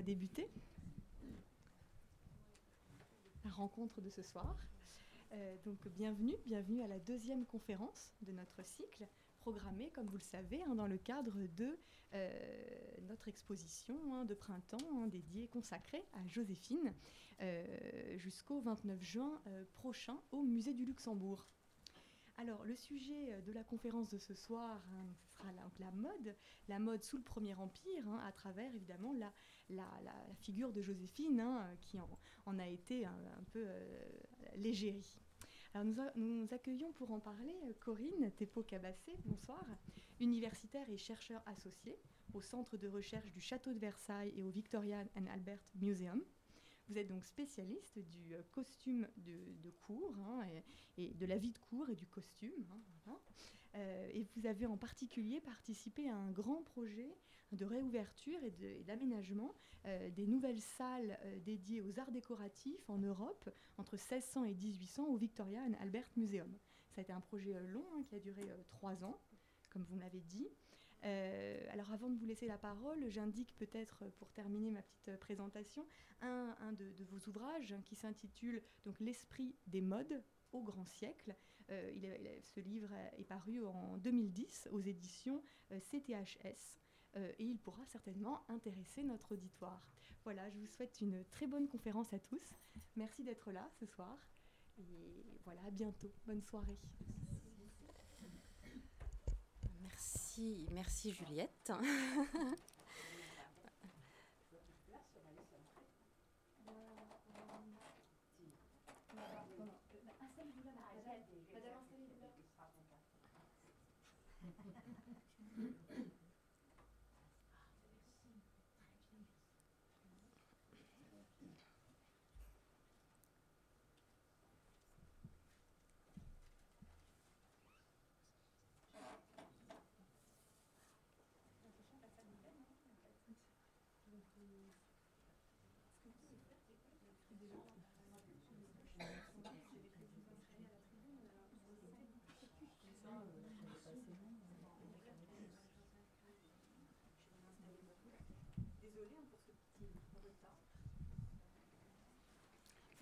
va débuter la rencontre de ce soir. Donc bienvenue à la deuxième conférence de notre cycle, programmée, comme vous le savez, dans le cadre de notre exposition de printemps dédiée, consacrée à Joséphine, jusqu'au 29 juin prochain au Musée du Luxembourg. Alors, le sujet de la conférence de ce soir sera la mode sous le Premier Empire, à travers évidemment la figure de Joséphine, qui en a été un peu l'égérie. Alors, nous accueillons pour en parler Corinne Thépaut-Cabasset, bonsoir, universitaire et chercheur associée au Centre de recherche du Château de Versailles et au Victoria and Albert Museum. Vous êtes donc spécialiste du costume de cour et de la vie de cour et du costume. Voilà. Et vous avez en particulier participé à un grand projet de réouverture et d'aménagement des nouvelles salles dédiées aux arts décoratifs en Europe entre 1600 et 1800 au Victoria and Albert Museum. Ça a été un projet long qui a duré 3 ans, comme vous m'avez dit. Alors avant de vous laisser la parole, j'indique peut-être, pour terminer ma petite présentation, un de vos ouvrages qui s'intitule donc « L'esprit des modes au grand siècle ». Ce livre est paru en 2010 aux éditions CTHS et il pourra certainement intéresser notre auditoire. Voilà, je vous souhaite une très bonne conférence à tous. Merci d'être là ce soir et voilà, à bientôt. Bonne soirée. Merci Juliette.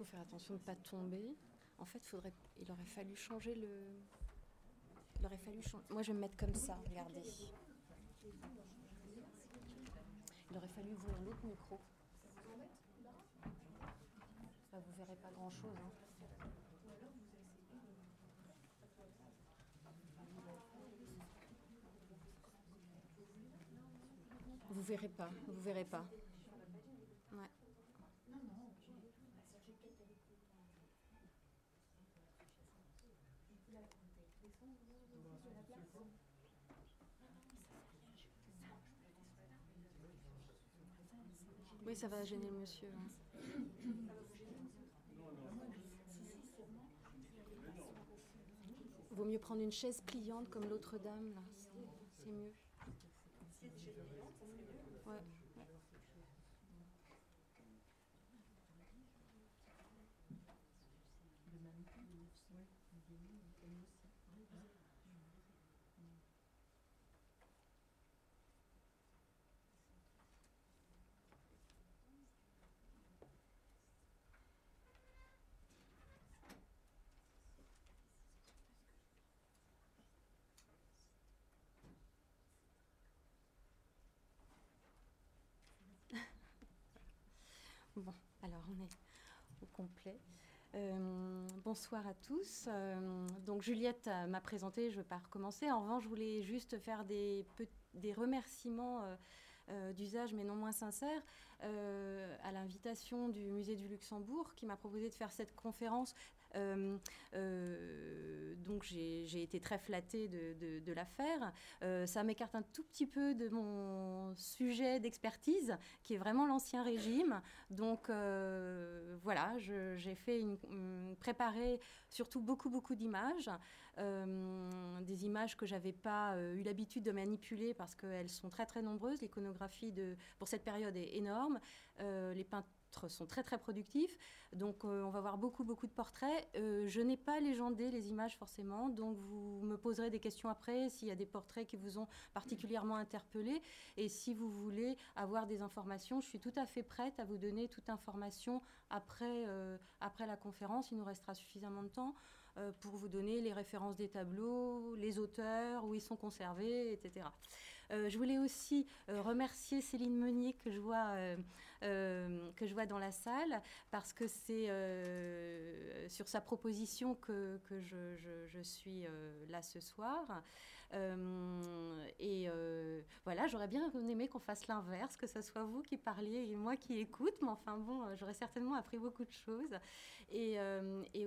Il faut faire attention de ne pas tomber. En fait, il aurait fallu changer. Moi, je vais me mettre comme ça, regardez. Il aurait fallu ouvrir l'autre micro. Bah, vous ne verrez pas grand-chose. Vous ne verrez pas. Ouais. Oui, ça va gêner le monsieur. Vaut mieux prendre une chaise pliante comme l'autre dame, là. C'est mieux. Ouais. Bon, alors on est au complet. Bonsoir à tous. Donc Juliette m'a présenté, je ne vais pas recommencer. En revanche, je voulais juste faire des remerciements d'usage, mais non moins sincères, à l'invitation du Musée du Luxembourg qui m'a proposé de faire cette conférence. Donc j'ai été très flattée de la faire. Ça m'écarte un tout petit peu de mon sujet d'expertise qui est vraiment l'Ancien Régime. Donc voilà, j'ai préparé surtout beaucoup d'images des images que je n'avais pas eu l'habitude de manipuler parce qu'elles sont très très nombreuses. L'iconographie pour cette période est énorme, les peintures sont très très productifs, donc on va voir beaucoup de portraits. Je n'ai pas légendé les images forcément, donc vous me poserez des questions après s'il y a des portraits qui vous ont particulièrement interpellé, et si vous voulez avoir des informations, je suis tout à fait prête à vous donner toute information après la conférence. Il nous restera suffisamment de temps pour vous donner les références des tableaux, les auteurs, où ils sont conservés, etc. Je voulais aussi remercier Céline Meunier que je vois dans la salle, parce que c'est sur sa proposition que je suis là ce soir. Voilà, j'aurais bien aimé qu'on fasse l'inverse, que ce soit vous qui parliez et moi qui écoute, mais enfin bon, j'aurais certainement appris beaucoup de choses. Et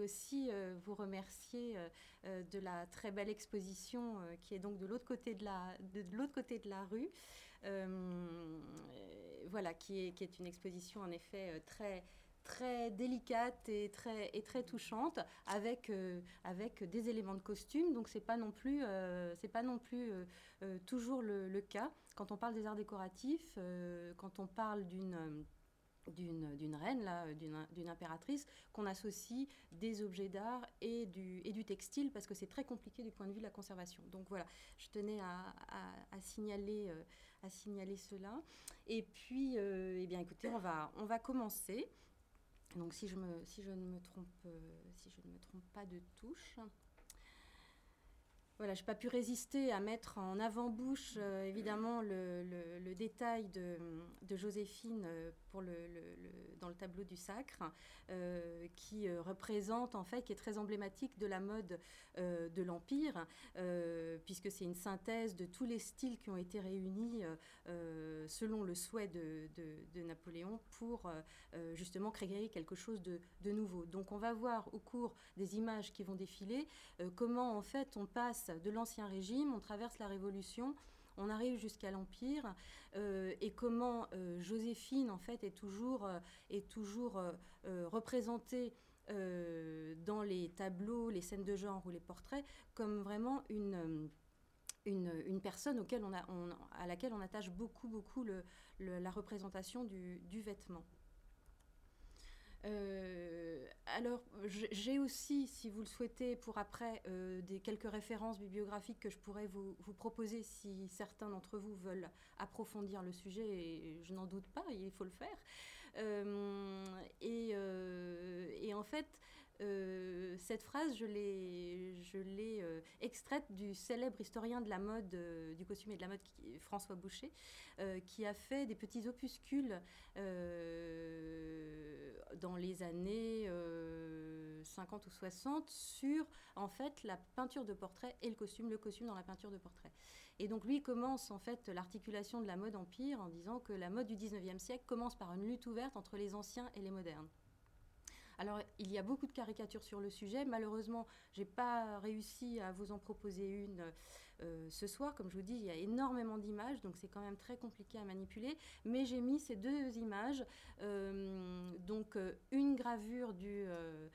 aussi vous remercier de la très belle exposition qui est donc de l'autre côté de la rue. Voilà, qui est une exposition en effet très, très délicate et très touchante, avec des éléments de costume. Donc c'est pas non plus toujours le cas quand on parle des arts décoratifs, quand on parle d'une reine, là, d'une impératrice, qu'on associe des objets d'art et du textile, parce que c'est très compliqué du point de vue de la conservation. Donc voilà, je tenais à signaler cela. Et puis, eh bien, écoutez, on va commencer. Donc si je ne me trompe pas de touche... Voilà, je n'ai pas pu résister à mettre en avant-bouche, évidemment, le détail de Joséphine pour dans le tableau du Sacre, qui représente, en fait, qui est très emblématique de la mode de l'Empire, puisque c'est une synthèse de tous les styles qui ont été réunis selon le souhait de Napoléon pour, justement, créer quelque chose de nouveau. Donc, on va voir au cours des images qui vont défiler comment, en fait, on passe de l'Ancien Régime, on traverse la Révolution, on arrive jusqu'à l'Empire, et comment Joséphine, en fait, est toujours représentée dans les tableaux, les scènes de genre ou les portraits, comme vraiment une personne à laquelle on attache beaucoup la représentation du vêtement. Alors, j'ai aussi, si vous le souhaitez, pour après, quelques références bibliographiques que je pourrais vous proposer si certains d'entre vous veulent approfondir le sujet, et je n'en doute pas, il faut le faire. Et en fait, cette phrase, je l'ai extraite du célèbre historien de la mode, du costume et de la mode, François Boucher, qui a fait des petits opuscules dans les années 50 ou 60 sur, en fait, la peinture de portrait et le costume dans la peinture de portrait. Et donc, lui commence, en fait, l'articulation de la mode empire en disant que la mode du 19e siècle commence par une lutte ouverte entre les anciens et les modernes. Alors, il y a beaucoup de caricatures sur le sujet. Malheureusement, je n'ai pas réussi à vous en proposer une ce soir. Comme je vous dis, il y a énormément d'images, donc c'est quand même très compliqué à manipuler. Mais j'ai mis ces deux images. Donc, une gravure de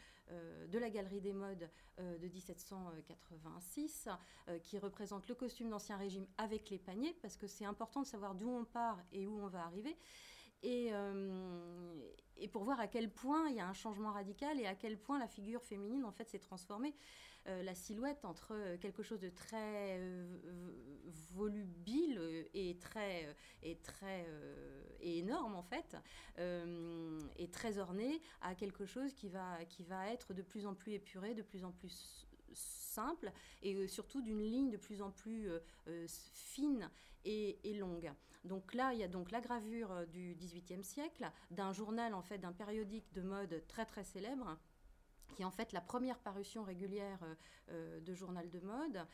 la Galerie des Modes de 1786 qui représente le costume d'Ancien Régime avec les paniers, parce que c'est important de savoir d'où on part et où on va arriver. Et pour voir à quel point il y a un changement radical et à quel point la figure féminine, en fait, s'est transformée. La silhouette, entre quelque chose de très volubile et énorme, en fait, et très ornée, à quelque chose qui va être de plus en plus épuré, de plus en plus simple, et surtout d'une ligne de plus en plus fine et longue. Donc là, il y a donc la gravure du XVIIIe siècle, d'un journal, en fait, d'un périodique de mode très très célèbre, qui est en fait la première parution régulière de journal de mode,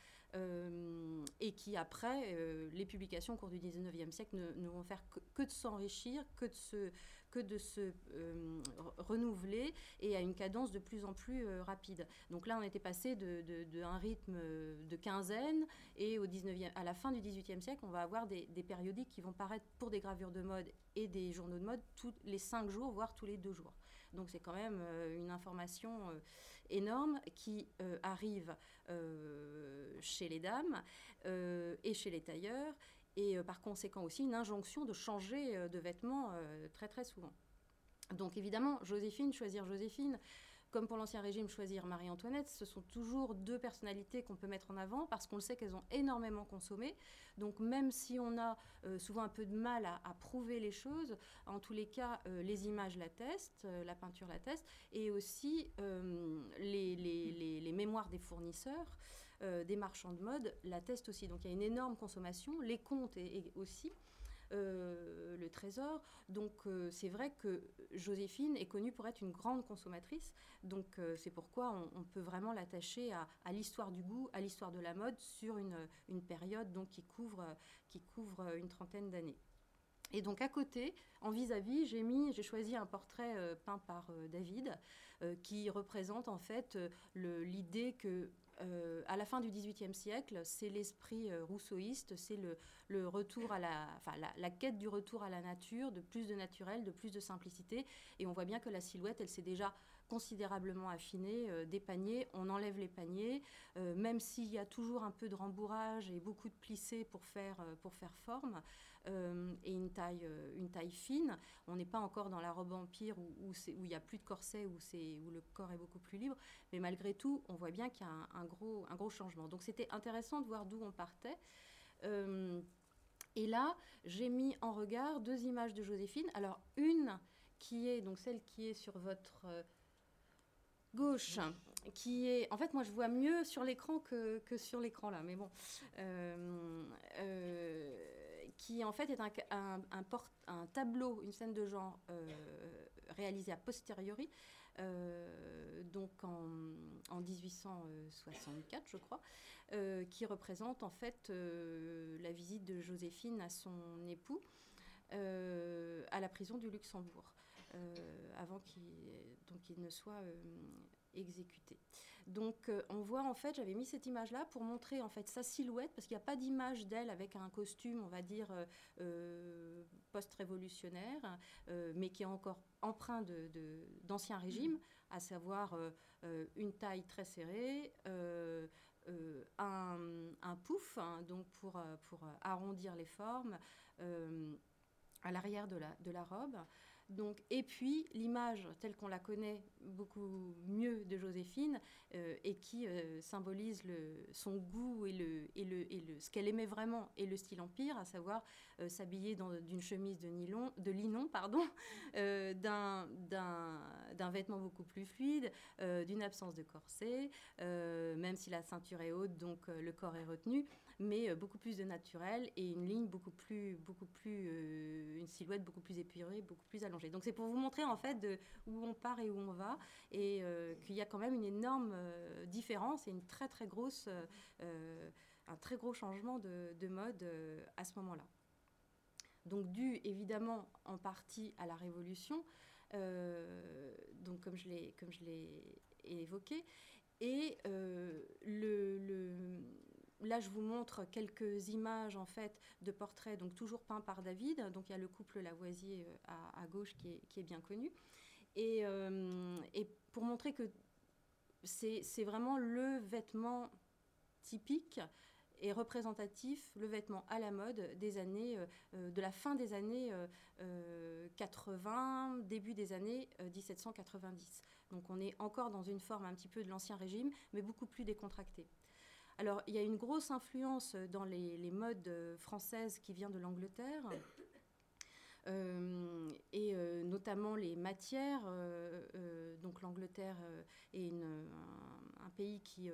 et qui après, les publications au cours du 19e siècle ne vont faire que de s'enrichir, que de se renouveler, et à une cadence de plus en plus rapide. Donc là, on était passé d'un rythme de quinzaine, et à la fin du 18e siècle, on va avoir des périodiques qui vont paraître pour des gravures de mode et des journaux de mode tous les 5 jours, voire tous les 2 jours. Donc c'est quand même une information énorme qui arrive chez les dames et chez les tailleurs, et par conséquent aussi une injonction de changer de vêtements très très souvent. Donc évidemment, Joséphine, choisir Joséphine, comme pour l'Ancien Régime, choisir Marie-Antoinette, ce sont toujours deux personnalités qu'on peut mettre en avant parce qu'on le sait qu'elles ont énormément consommé. Donc même si on a souvent un peu de mal à prouver les choses, en tous les cas, les images l'attestent, la peinture l'atteste, et aussi les mémoires des fournisseurs, des marchands de mode l'attestent aussi. Donc il y a une énorme consommation, les comptes et aussi. Le trésor, donc c'est vrai que Joséphine est connue pour être une grande consommatrice, donc c'est pourquoi on peut vraiment l'attacher à l'histoire du goût, à l'histoire de la mode sur une période donc, qui couvre une trentaine d'années. Et donc à côté, en vis-à-vis, j'ai choisi un portrait peint par David qui représente en fait l'idée que à la fin du XVIIIe siècle, c'est l'esprit rousseauiste, c'est le retour à la quête du retour à la nature, de plus de naturel, de plus de simplicité. Et on voit bien que la silhouette, elle s'est déjà considérablement affinée, des paniers, on enlève les paniers, même s'il y a toujours un peu de rembourrage et beaucoup de plissés pour faire forme, et une taille fine. On n'est pas encore dans la robe empire où il n'y a plus de corset, où le corps est beaucoup plus libre, mais malgré tout, on voit bien qu'il y a un gros changement. Donc c'était intéressant de voir d'où on partait. Et là, j'ai mis en regard deux images de Joséphine. Alors une qui est donc celle qui est sur votre gauche, qui est... En fait, moi, je vois mieux sur l'écran que sur l'écran là, mais bon. Qui en fait est un tableau, une scène de genre réalisée a posteriori, donc en 1864, je crois, qui représente en fait la visite de Joséphine à son époux à la prison du Luxembourg, avant qu'il ne soit exécuté. Donc on voit en fait, j'avais mis cette image-là pour montrer en fait sa silhouette, parce qu'il n'y a pas d'image d'elle avec un costume, on va dire, post-révolutionnaire, mais qui est encore empreint d'Ancien Régime, à savoir une taille très serrée, un pouf, hein, donc pour arrondir les formes, à l'arrière de la robe. Donc, et puis l'image telle qu'on la connaît beaucoup mieux de Joséphine et qui symbolise son goût et ce qu'elle aimait vraiment et le style empire, à savoir s'habiller d'une chemise de linon, d'un vêtement beaucoup plus fluide, d'une absence de corset, même si la ceinture est haute, donc le corps est retenu, mais beaucoup plus de naturel et une ligne une silhouette beaucoup plus épurée, beaucoup plus allongée. Donc c'est pour vous montrer en fait de où on part et où on va, et qu'il y a quand même une énorme différence et une très très grosse, un très gros changement de mode à ce moment-là. Donc dû évidemment en partie à la Révolution, donc comme je l'ai évoqué, et là, je vous montre quelques images en fait de portraits, donc toujours peints par David. Donc il y a le couple Lavoisier à gauche qui est bien connu, et pour montrer que c'est vraiment le vêtement typique et représentatif, le vêtement à la mode des années, de la fin des années 80, début des années 1790. Donc on est encore dans une forme un petit peu de l'Ancien Régime, mais beaucoup plus décontractée. Alors, il y a une grosse influence dans les modes françaises qui vient de l'Angleterre, et notamment les matières. Donc, l'Angleterre est un pays qui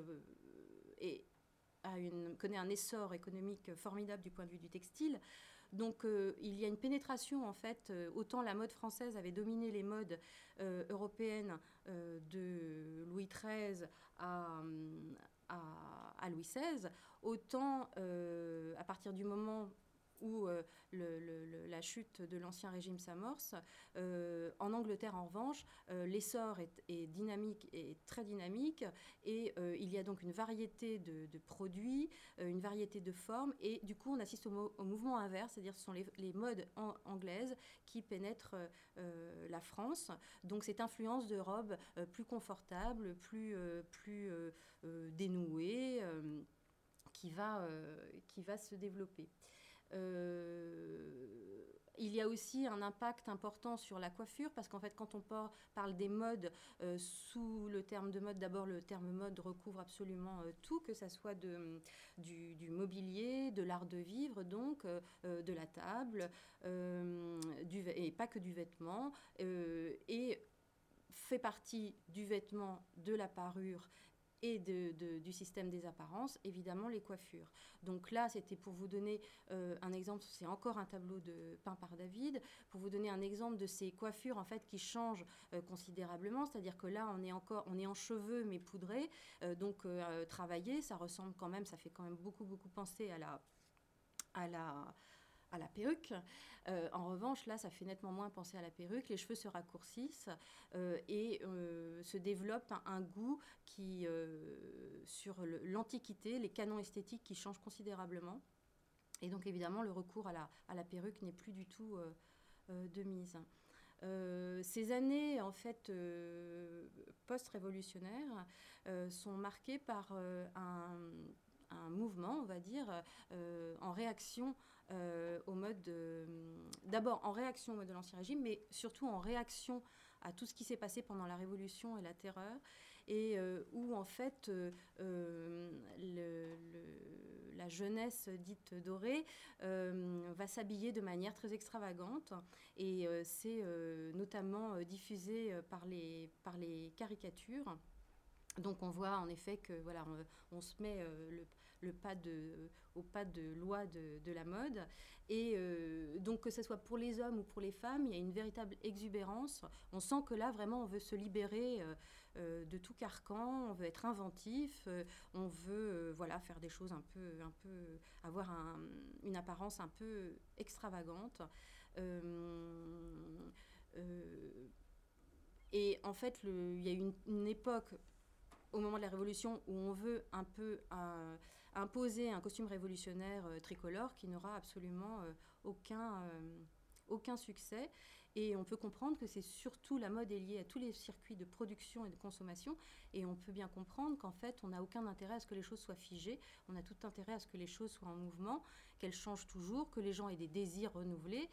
connaît un essor économique formidable du point de vue du textile. Donc, il y a une pénétration, en fait. Autant la mode française avait dominé les modes européennes de Louis XIII à Louis XVI, autant à partir du moment où la chute de l'Ancien Régime s'amorce. En Angleterre, en revanche, l'essor est dynamique, est très dynamique, et il y a donc une variété de produits, une variété de formes, et du coup, on assiste au mouvement inverse, c'est-à-dire ce sont les modes anglaises qui pénètrent la France. Donc, cette influence de robes plus confortables, plus dénouées, qui va se développer. Il y a aussi un impact important sur la coiffure, parce qu'en fait, quand on parle des modes sous le terme de mode, d'abord le terme mode recouvre absolument tout, que ça soit du mobilier, de l'art de vivre, donc de la table, et pas que du vêtement, et fait partie du vêtement, de la parure et du système des apparences, évidemment, les coiffures. Donc là, c'était pour vous donner un exemple, c'est encore un tableau peint par David, pour vous donner un exemple de ces coiffures, en fait, qui changent considérablement, c'est-à-dire que là, on est en cheveux, mais poudrés, donc travaillés, ça ressemble quand même, ça fait quand même beaucoup, beaucoup penser à la perruque. En revanche, là, ça fait nettement moins penser à la perruque. Les cheveux se raccourcissent et se développe un goût qui, sur l'Antiquité, les canons esthétiques qui changent considérablement. Et donc, évidemment, le recours à la perruque n'est plus du tout de mise. Ces années, en fait, post-révolutionnaires sont marquées par un mouvement, on va dire, en réaction au mode d'abord en réaction au mode de l'Ancien Régime, mais surtout en réaction à tout ce qui s'est passé pendant la Révolution et la Terreur, et où, en fait, la jeunesse dite dorée va s'habiller de manière très extravagante, et c'est notamment diffusé par les caricatures. Donc on voit en effet que voilà, on se met au pas de loi de la mode, et donc que ce soit pour les hommes ou pour les femmes, il y a une véritable exubérance. On sent que là vraiment on veut se libérer de tout carcan, on veut être inventif, on veut voilà, faire des choses un peu avoir une apparence un peu extravagante. Et en fait il y a une époque au moment de la Révolution où on veut un peu imposer un costume révolutionnaire tricolore qui n'aura absolument aucun succès. Et on peut comprendre que c'est surtout la mode est liée à tous les circuits de production et de consommation. Et on peut bien comprendre qu'en fait, on n'a aucun intérêt à ce que les choses soient figées. On a tout intérêt à ce que les choses soient en mouvement, qu'elles changent toujours, que les gens aient des désirs renouvelés.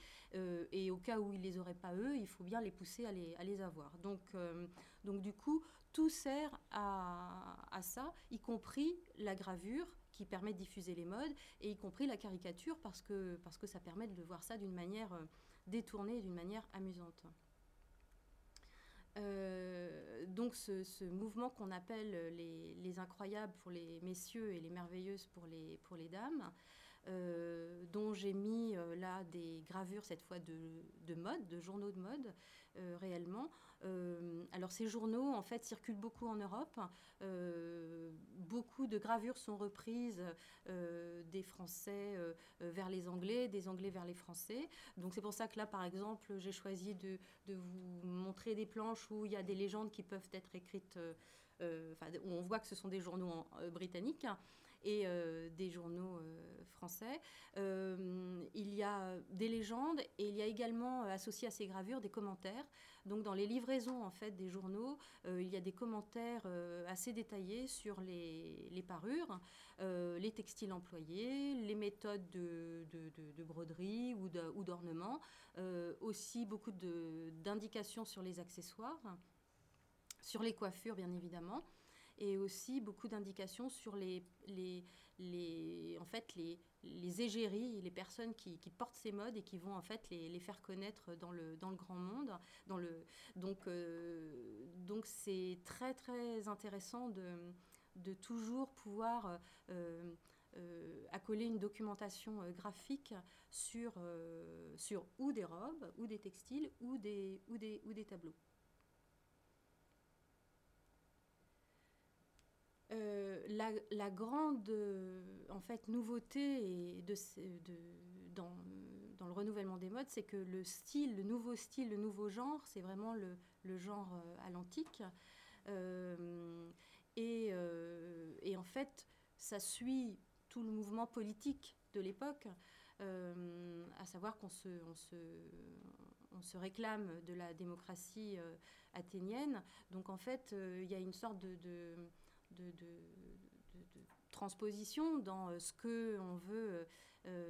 Et au cas où ils ne les auraient pas eux, il faut bien les pousser à les avoir. Donc du coup, tout sert à ça, y compris la gravure qui permet de diffuser les modes, et y compris la caricature, parce que ça permet de voir ça d'une manière détournée, d'une manière amusante. Donc ce mouvement qu'on appelle les incroyables pour les messieurs et les merveilleuses pour les dames, dont j'ai mis là des gravures cette fois de mode, de journaux de mode réellement. Alors ces journaux en fait circulent beaucoup en Europe, beaucoup de gravures sont reprises des Français vers les Anglais, des Anglais vers les Français. Donc c'est pour ça que là par exemple j'ai choisi de vous montrer des planches où il y a des légendes qui peuvent être écrites, où on voit que ce sont des journaux britanniques et des journaux français. Il y a des légendes et il y a également, associé à ces gravures, des commentaires. Donc dans les livraisons en fait, des journaux, il y a des commentaires assez détaillés sur les parures, les textiles employés, les méthodes de broderie ou d'ornement, aussi beaucoup d'indications sur les accessoires, sur les coiffures bien évidemment, et aussi beaucoup d'indications sur les égéries, les personnes qui portent ces modes et qui vont en fait les faire connaître dans le grand monde. Donc c'est très très intéressant de toujours pouvoir accoler une documentation graphique sur ou des robes, ou des textiles, ou des tableaux. La grande en fait nouveauté dans le renouvellement des modes, c'est que le style, le nouveau genre, c'est vraiment le genre à l'antique. Et en fait, ça suit tout le mouvement politique de l'époque, à savoir qu'on se réclame de la démocratie athénienne. Donc en fait, il y a une sorte de transposition dans ce qu'on veut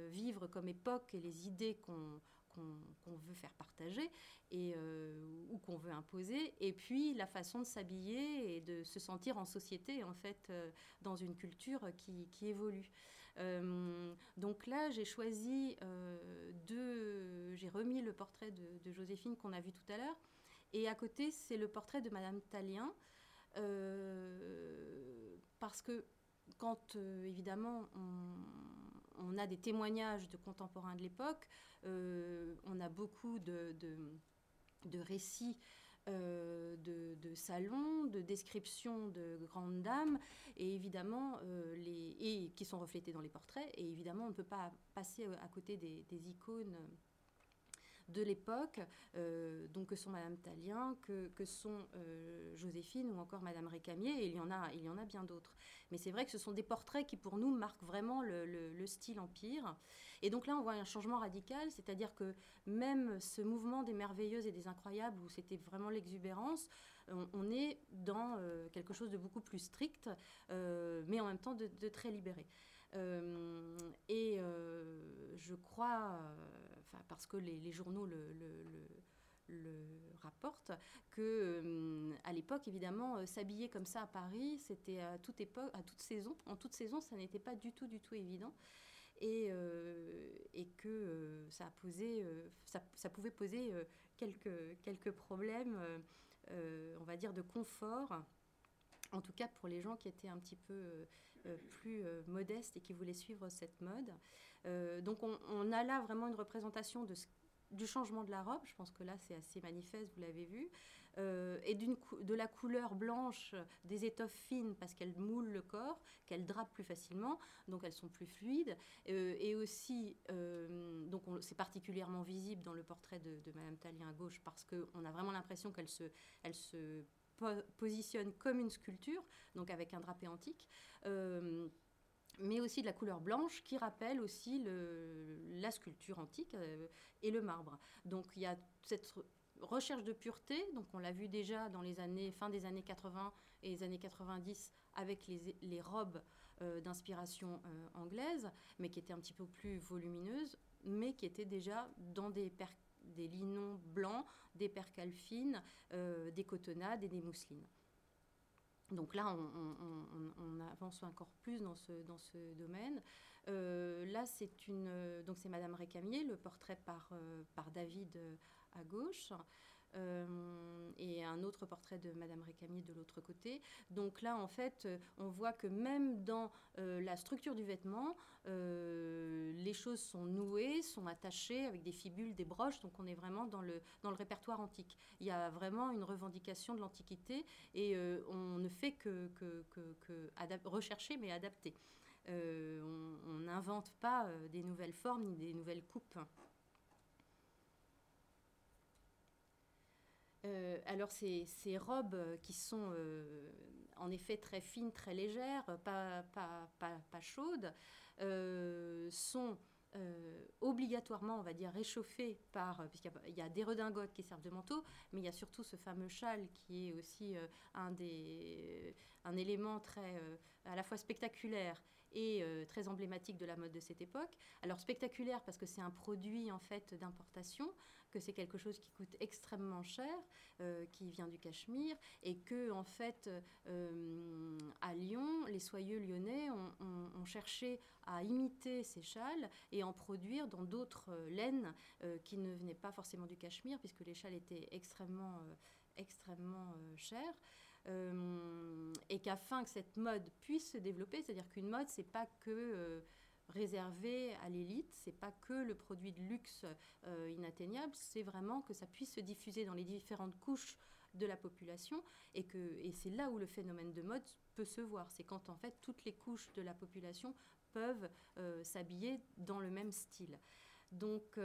vivre comme époque et les idées qu'on veut faire partager et, ou qu'on veut imposer, et puis la façon de s'habiller et de se sentir en société, en fait, dans une culture qui évolue. Donc là, j'ai choisi j'ai remis le portrait de Joséphine qu'on a vu tout à l'heure, et à côté, c'est le portrait de Madame Tallien, parce que quand, évidemment, on a des témoignages de contemporains de l'époque, on a beaucoup de récits de salons, de descriptions de grandes dames, et évidemment, qui sont reflétés dans les portraits, et évidemment, on ne peut pas passer à côté des icônes de l'époque, donc que sont Madame Tallien, que sont Joséphine ou encore Madame Récamier, et il y en a bien d'autres. Mais c'est vrai que ce sont des portraits qui, pour nous, marquent vraiment le style empire. Et donc là, on voit un changement radical, c'est-à-dire que même ce mouvement des merveilleuses et des incroyables, où c'était vraiment l'exubérance, on est dans quelque chose de beaucoup plus strict, mais en même temps de très libéré. Je crois, parce que les journaux le rapportent, que à l'époque, évidemment, s'habiller comme ça à Paris, c'était à toute époque, à toute saison, en toute saison, ça n'était pas du tout évident, et que ça a posé, ça pouvait poser quelques problèmes, on va dire, de confort. En tout cas pour les gens qui étaient un petit peu plus modestes et qui voulaient suivre cette mode. Donc on a là vraiment une représentation du changement de la robe. Je pense que là c'est assez manifeste, vous l'avez vu. Et de la couleur blanche des étoffes fines parce qu'elles moulent le corps, qu'elles drapent plus facilement, donc elles sont plus fluides. Et aussi, donc c'est particulièrement visible dans le portrait de Madame Tallien à gauche parce qu'on a vraiment l'impression qu'elle se positionne comme une sculpture, donc avec un drapé antique, mais aussi de la couleur blanche qui rappelle aussi la sculpture antique et le marbre. Donc il y a cette recherche de pureté, donc on l'a vu déjà dans fin des années 80 et les années 90 avec les robes d'inspiration anglaise, mais qui étaient un petit peu plus volumineuses, mais qui étaient déjà dans des linons blancs, des percales fines, des cotonnades et des mousselines. Donc là, on avance encore plus dans ce domaine. Là, c'est Madame Récamier, le portrait par David à gauche, et un autre portrait de Madame Récamier de l'autre côté. Donc là, en fait, on voit que même dans la structure du vêtement, les choses sont nouées, sont attachées avec des fibules, des broches. Donc on est vraiment dans le répertoire antique. Il y a vraiment une revendication de l'Antiquité et on ne fait que rechercher mais adapter. On n'invente pas des nouvelles formes ni des nouvelles coupes. Alors ces robes qui sont en effet très fines, très légères, pas chaudes, sont obligatoirement, on va dire, réchauffées puisqu'il y a des redingotes qui servent de manteau, mais il y a surtout ce fameux châle qui est aussi un élément très à la fois spectaculaire et très emblématique de la mode de cette époque. Alors spectaculaire parce que c'est un produit en fait d'importation, que c'est quelque chose qui coûte extrêmement cher, qui vient du Cachemire, et que en fait à Lyon, les soyeux lyonnais ont cherché à imiter ces châles et en produire dans d'autres laines qui ne venaient pas forcément du Cachemire, puisque les châles étaient extrêmement chers. Et qu'afin que cette mode puisse se développer, c'est-à-dire qu'une mode, c'est pas que réservé à l'élite, c'est pas que le produit de luxe inatteignable, c'est vraiment que ça puisse se diffuser dans les différentes couches de la population, et c'est là où le phénomène de mode peut se voir, c'est quand en fait toutes les couches de la population peuvent s'habiller dans le même style. Donc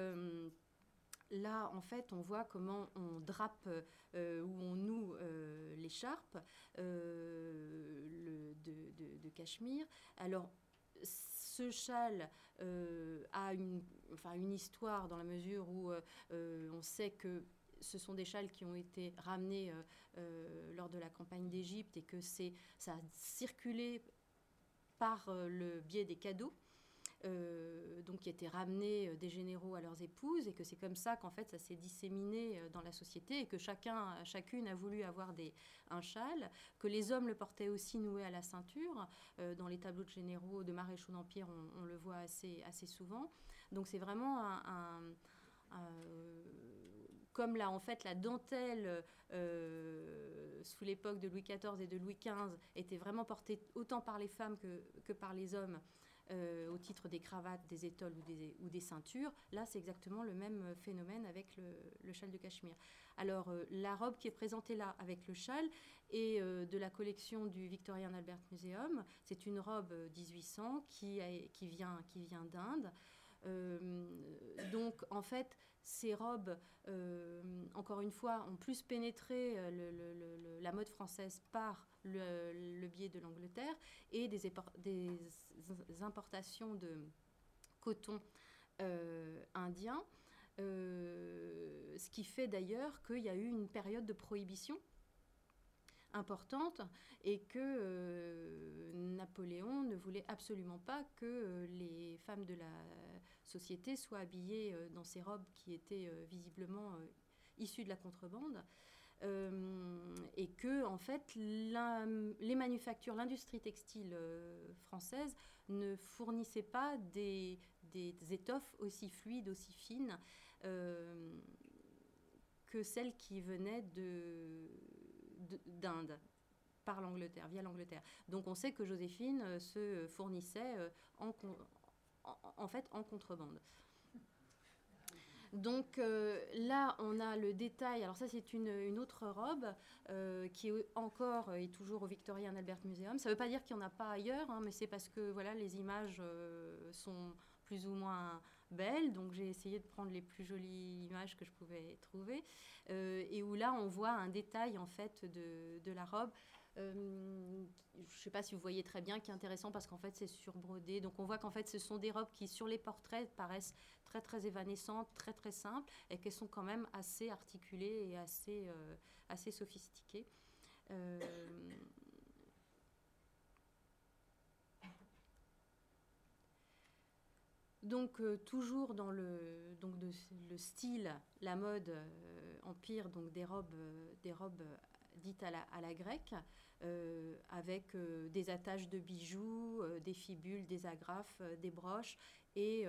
là, en fait, on voit comment on drape ou on noue l'écharpe de cachemire. Alors, ce châle a une histoire dans la mesure où on sait que ce sont des châles qui ont été ramenés lors de la campagne d'Égypte et que ça a circulé par le biais des cadeaux, donc qui étaient ramenés des généraux à leurs épouses, et que c'est comme ça qu'en fait ça s'est disséminé dans la société et que chacune a voulu avoir un châle, que les hommes le portaient aussi noué à la ceinture. Dans les tableaux de généraux, de maréchaux d'Empire, on le voit assez souvent. Donc c'est vraiment comme là, en fait, la dentelle sous l'époque de Louis XIV et de Louis XV était vraiment portée autant par les femmes que par les hommes au titre des cravates, des étoles ou des ceintures. Là, c'est exactement le même phénomène avec le châle de cachemire. Alors, la robe qui est présentée là avec le châle est de la collection du Victoria and Albert Museum. C'est une robe 1800 qui vient d'Inde. Donc, en fait, ces robes, encore une fois, ont plus pénétré la mode française par le biais de l'Angleterre et des importations de coton indien, ce qui fait d'ailleurs qu'il y a eu une période de prohibition importante et que Napoléon ne voulait absolument pas que les femmes de la société soient habillées dans ces robes qui étaient visiblement issues de la contrebande, et que en fait les manufactures, l'industrie textile française ne fournissait pas des étoffes aussi fluides, aussi fines que celles qui venaient d'Inde, par l'Angleterre, via l'Angleterre. Donc on sait que Joséphine se fournissait en contrebande. Donc là, on a le détail. Alors ça, c'est une autre robe qui est encore et toujours au Victoria and Albert Museum. Ça ne veut pas dire qu'il n'y en a pas ailleurs, hein, mais c'est parce que voilà, les images sont plus ou moins belles. Donc j'ai essayé de prendre les plus jolies images que je pouvais trouver. Et où là, on voit un détail en fait de la robe. Je ne sais pas si vous voyez très bien, qui est intéressant parce qu'en fait c'est surbrodé, donc on voit qu'en fait ce sont des robes qui sur les portraits paraissent très très évanescentes, très très simples, et qu'elles sont quand même assez articulées et assez sophistiquées. Donc toujours dans le style, la mode empire, donc des robes dites à la grecque, avec des attaches de bijoux, des fibules, des agrafes, des broches, et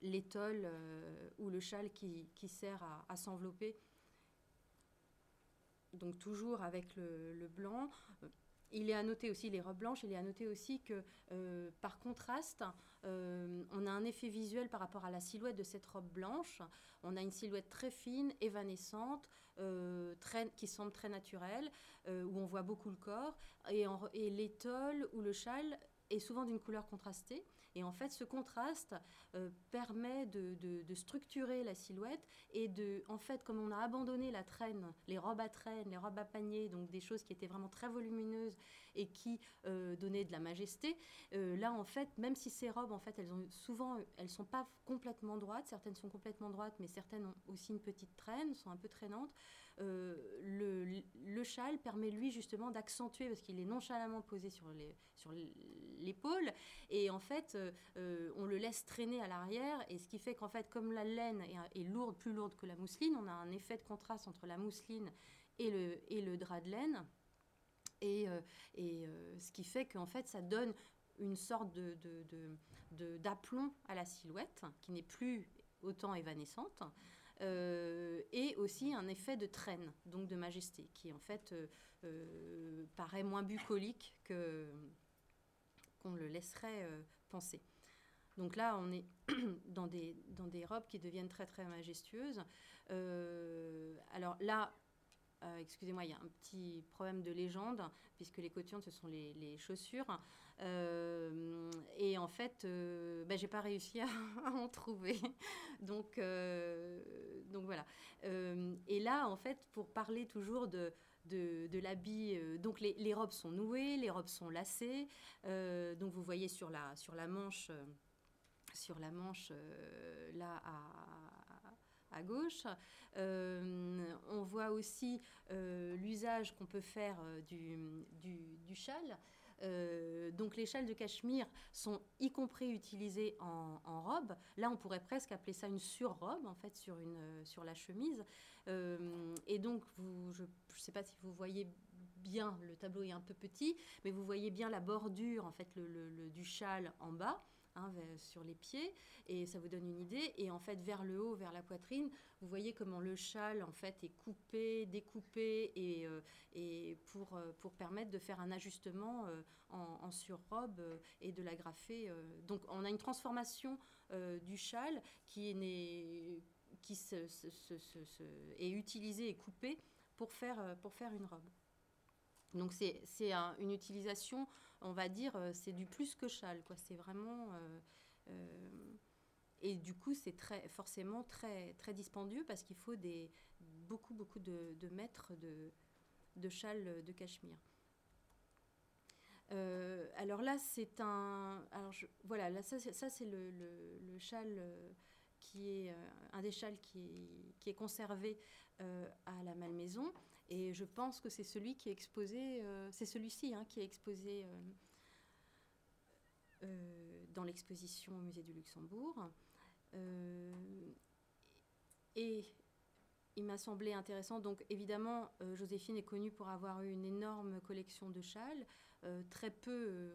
l'étole ou le châle qui sert à s'envelopper. Donc toujours avec le blanc. Il est à noter aussi les robes blanches, il est à noter aussi que par contraste, on a un effet visuel par rapport à la silhouette de cette robe blanche. On a une silhouette très fine, évanescente, qui semble très naturelle, où on voit beaucoup le corps. Et l'étole ou le châle est souvent d'une couleur contrastée. Et en fait, ce contraste permet de structurer la silhouette et en fait, comme on a abandonné la traîne, les robes à traîne, les robes à panier, donc des choses qui étaient vraiment très volumineuses et qui donnaient de la majesté. Là, en fait, même si ces robes, en fait, elles sont pas complètement droites. Certaines sont complètement droites, mais certaines ont aussi une petite traîne, sont un peu traînantes. Le châle permet, lui, justement, d'accentuer, parce qu'il est nonchalamment posé sur l'épaule. Et en fait, on le laisse traîner à l'arrière. Et ce qui fait qu'en fait, comme la laine est lourde, plus lourde que la mousseline, on a un effet de contraste entre la mousseline et le drap de laine. Et ce qui fait qu'en fait, ça donne une sorte d'aplomb à la silhouette, qui n'est plus autant évanescente. Et aussi un effet de traîne, donc de majesté, qui en fait paraît moins bucolique qu'on le laisserait penser. Donc là, on est dans des robes qui deviennent très très majestueuses. Alors là, Excusez-moi, il y a un petit problème de légende, puisque les cothurnes, ce sont les chaussures. Et en fait, j'ai pas réussi à en trouver. Donc voilà. Et là, en fait, pour parler toujours de l'habit, donc les robes sont nouées, les robes sont lacées. Donc vous voyez sur la manche, là, à gauche. On voit aussi l'usage qu'on peut faire du châle. Donc les châles de cachemire sont y compris utilisés en robe. Là, on pourrait presque appeler ça une surrobe, en fait, sur la chemise. Et donc, je ne sais pas si vous voyez bien, le tableau est un peu petit, mais vous voyez bien la bordure, en fait, du châle en bas. Sur les pieds, et ça vous donne une idée. Et en fait, vers le haut, vers la poitrine, vous voyez comment le châle en fait est coupé, découpé, et pour permettre de faire un ajustement en surrobe et de l'agrafer. Donc, on a une transformation du châle qui est utilisée et coupée pour faire une robe. Donc c'est une utilisation, on va dire, c'est du plus que châle, quoi. C'est vraiment et du coup c'est forcément très dispendieux parce qu'il faut beaucoup de mètres de châle de cachemire. Alors là c'est c'est le châle qui est un des châles qui est conservé à la Malmaison. Et je pense que c'est celui qui est exposé, c'est celui-ci qui est exposé dans l'exposition au Musée du Luxembourg. Et il m'a semblé intéressant, donc évidemment, Joséphine est connue pour avoir eu une énorme collection de châles. Très peu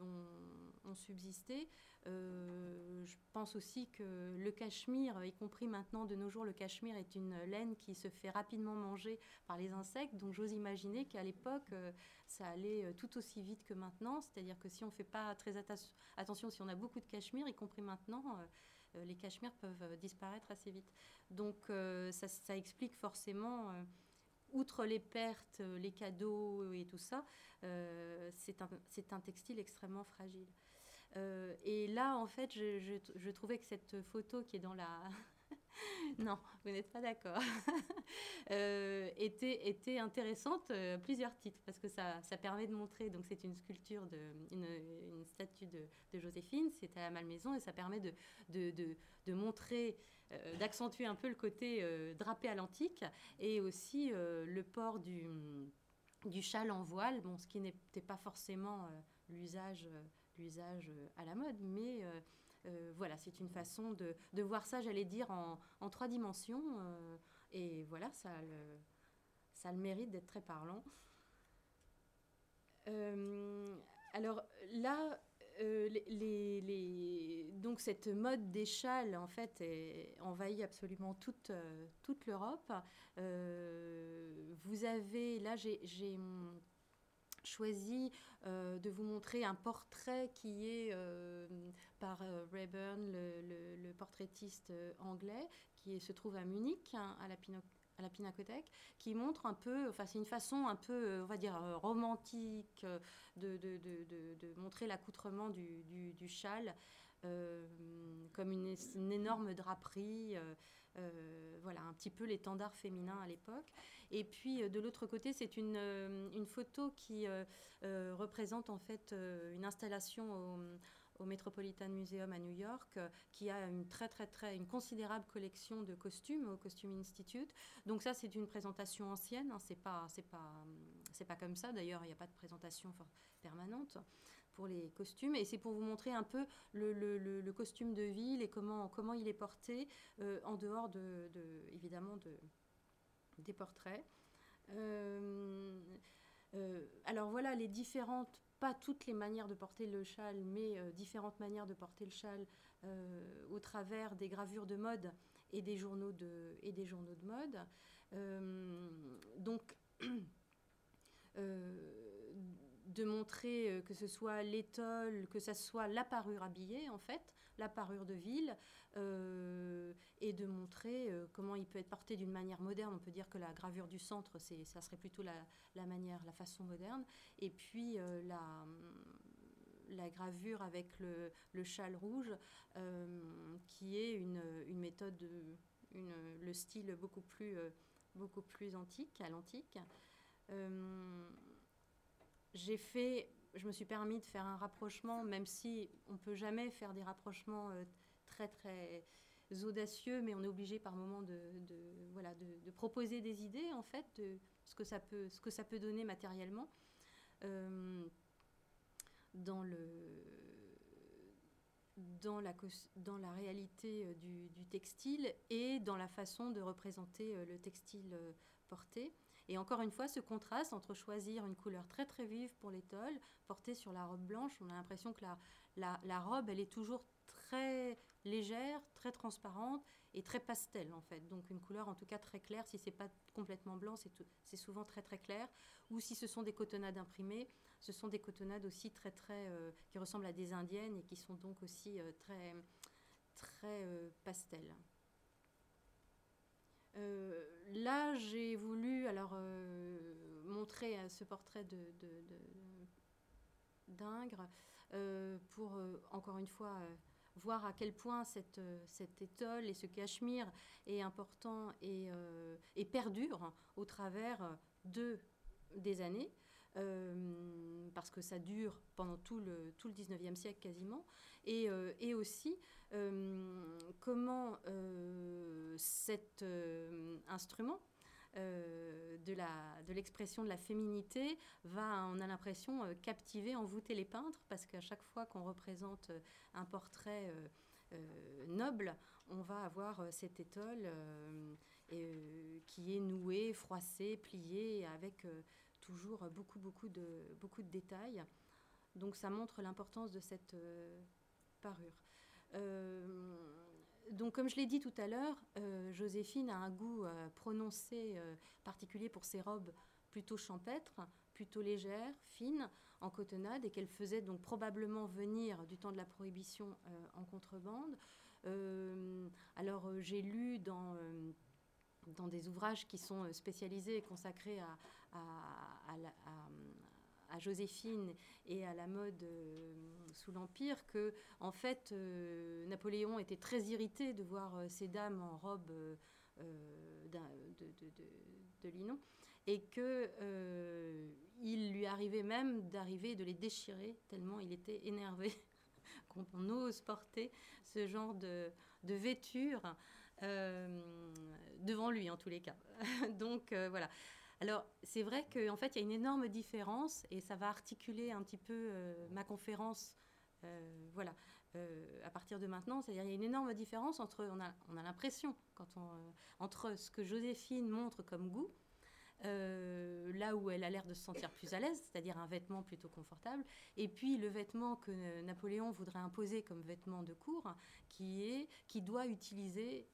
ont subsisté. Je pense aussi que le cachemire, y compris maintenant de nos jours, le cachemire est une laine qui se fait rapidement manger par les insectes. Donc j'ose imaginer qu'à l'époque, ça allait tout aussi vite que maintenant. C'est-à-dire que si on ne fait pas très attention, si on a beaucoup de cachemire, y compris maintenant, les cachemires peuvent disparaître assez vite. Donc ça explique forcément... Outre les pertes, les cadeaux et tout ça, c'est un textile extrêmement fragile. Et là, en fait, je trouvais que cette photo qui est dans la... Non, vous n'êtes pas d'accord. Était intéressante à plusieurs titres, parce que ça permet de montrer... Donc, c'est une sculpture, une statue de Joséphine, c'est à la Malmaison, et ça permet de montrer... d'accentuer un peu le côté drapé à l'antique et aussi le port du châle en voile, ce qui n'était pas forcément l'usage à la mode, mais voilà, c'est une façon de voir ça, j'allais dire, en trois dimensions, et voilà, ça a le mérite d'être très parlant. Alors là... donc cette mode des châles en fait envahit absolument toute l'Europe. Vous avez là j'ai choisi de vous montrer un portrait qui est par Rayburn, le portraitiste anglais, qui se trouve à Munich, à la Pinacothèque. À la Pinacothèque, qui montre un peu, enfin c'est une façon un peu, on va dire, romantique de montrer l'accoutrement du châle comme une énorme draperie, voilà, un petit peu l'étendard féminin à l'époque. Et puis de l'autre côté, c'est une photo qui représente en fait une installation au Metropolitan Museum à New York, qui a une une considérable collection de costumes au Costume Institute. Donc ça, c'est une présentation ancienne. C'est pas comme ça. D'ailleurs, il n'y a pas de présentation permanente pour les costumes. Et c'est pour vous montrer un peu le costume de ville et comment il est porté en dehors évidemment des portraits. Alors voilà les différentes. Pas toutes les manières de porter le châle, mais différentes manières de porter le châle au travers des gravures de mode et des journaux de mode. Donc, de montrer que ce soit l'étole, que ce soit la parure habillée, en fait, la parure de ville et de montrer comment il peut être porté d'une manière moderne. On peut dire que la gravure du centre, ça serait plutôt la façon moderne. Et puis la gravure avec le châle rouge, qui est une méthode, le style beaucoup plus antique, à l'antique. Je me suis permis de faire un rapprochement, même si on ne peut jamais faire des rapprochements très, très audacieux, mais on est obligé par moments de proposer des idées, en fait, de ce que ça peut donner matériellement dans la réalité du textile et dans la façon de représenter le textile porté. Et encore une fois, ce contraste entre choisir une couleur très très vive pour les tôles, portée sur la robe blanche, on a l'impression que la robe, elle est toujours très légère, très transparente et très pastel en fait. Donc une couleur en tout cas très claire, si c'est pas complètement blanc, c'est souvent très très clair. Ou si ce sont des cotonnades imprimées, ce sont des cotonnades aussi très très qui ressemblent à des indiennes et qui sont donc aussi très très pastel. Là, j'ai voulu alors montrer ce portrait d'Ingres pour, encore une fois, voir à quel point cette étole et ce cachemire est important et perdure au travers des années, parce que ça dure pendant tout le 19e siècle quasiment, et aussi comment cet instrument de l'expression de la féminité va, on a l'impression, captiver, envoûter les peintres, parce qu'à chaque fois qu'on représente un portrait noble, on va avoir cette étole qui est nouée, froissée, pliée, avec toujours beaucoup de détails. Donc ça montre l'importance de cette parure. Donc comme je l'ai dit tout à l'heure, Joséphine a un goût prononcé particulier pour ses robes plutôt champêtres, plutôt légères, fines, en cotonnade, et qu'elle faisait donc probablement venir du temps de la Prohibition en contrebande. Alors j'ai lu dans des ouvrages qui sont spécialisés et consacrés à Joséphine et à la mode sous l'Empire, que en fait Napoléon était très irrité de voir ces dames en robe de linon, et que il lui arrivait même de les déchirer tellement il était énervé qu'on ose porter ce genre de vêture devant lui en tous les cas. Donc voilà. Alors, c'est vrai qu'en fait, il y a une énorme différence, et ça va articuler un petit peu ma conférence à partir de maintenant. C'est-à-dire qu'il y a une énorme différence entre, on a l'impression, entre ce que Joséphine montre comme goût, là où elle a l'air de se sentir plus à l'aise, c'est-à-dire un vêtement plutôt confortable, et puis le vêtement que Napoléon voudrait imposer comme vêtement de cour, qui doit utiliser,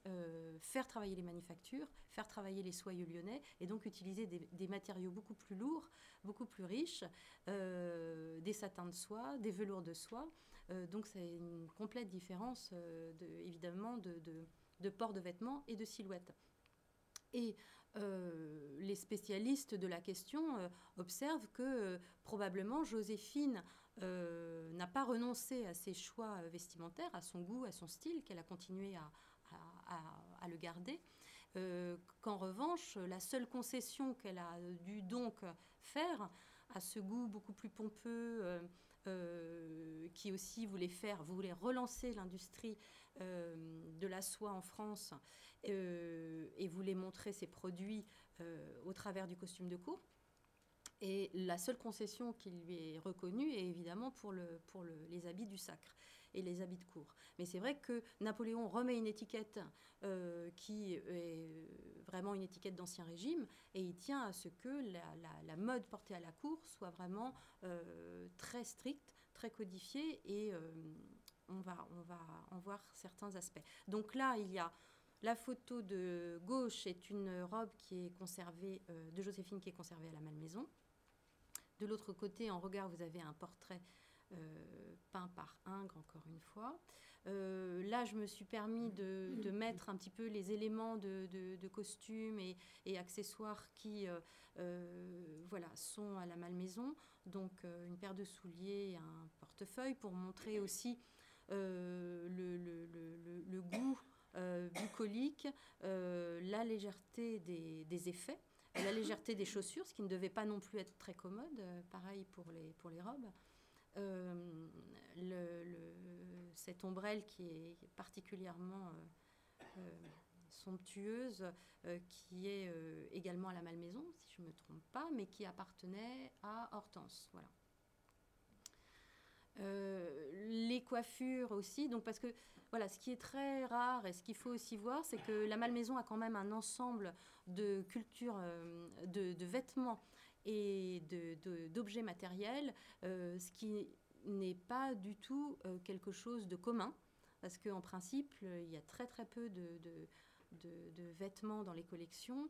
faire travailler les manufactures, faire travailler les soyeux lyonnais, et donc utiliser des matériaux beaucoup plus lourds, beaucoup plus riches, des satins de soie, des velours de soie. Donc c'est une complète différence, évidemment, de port de vêtements et de silhouette. Et les spécialistes de la question observent que probablement Joséphine n'a pas renoncé à ses choix vestimentaires, à son goût, à son style, qu'elle a continué à le garder. Qu'en revanche, la seule concession qu'elle a dû donc faire à ce goût beaucoup plus pompeux, qui aussi voulait relancer l'industrie de la soie en France, et voulait montrer ses produits au travers du costume de cour. Et la seule concession qui lui est reconnue est évidemment pour les habits du sacre et les habits de cour. Mais c'est vrai que Napoléon remet une étiquette qui est vraiment une étiquette d'Ancien Régime, et il tient à ce que la mode portée à la cour soit vraiment très stricte, très codifiée, et on va en voir certains aspects. Donc là, il y a... La photo de gauche est une robe qui est conservée, de Joséphine, qui est conservée à la Malmaison. De l'autre côté, en regard, vous avez un portrait peint par Ingres, encore une fois. Là, je me suis permis de mettre un petit peu les éléments de costumes et accessoires qui voilà, sont à la Malmaison. Donc, une paire de souliers et un portefeuille pour montrer aussi le goût bucolique, la légèreté des effets, la légèreté des chaussures, ce qui ne devait pas non plus être très commode, pareil pour les robes. Cette ombrelle qui est particulièrement somptueuse, qui est également à la Malmaison, si je ne me trompe pas, mais qui appartenait à Hortense. Voilà. Les coiffures aussi, donc parce que voilà, ce qui est très rare et ce qu'il faut aussi voir, c'est que la Malmaison a quand même un ensemble de cultures, de vêtements et d'objets matériels, ce qui n'est pas du tout quelque chose de commun, parce qu'en principe, il y a très très peu de vêtements dans les collections,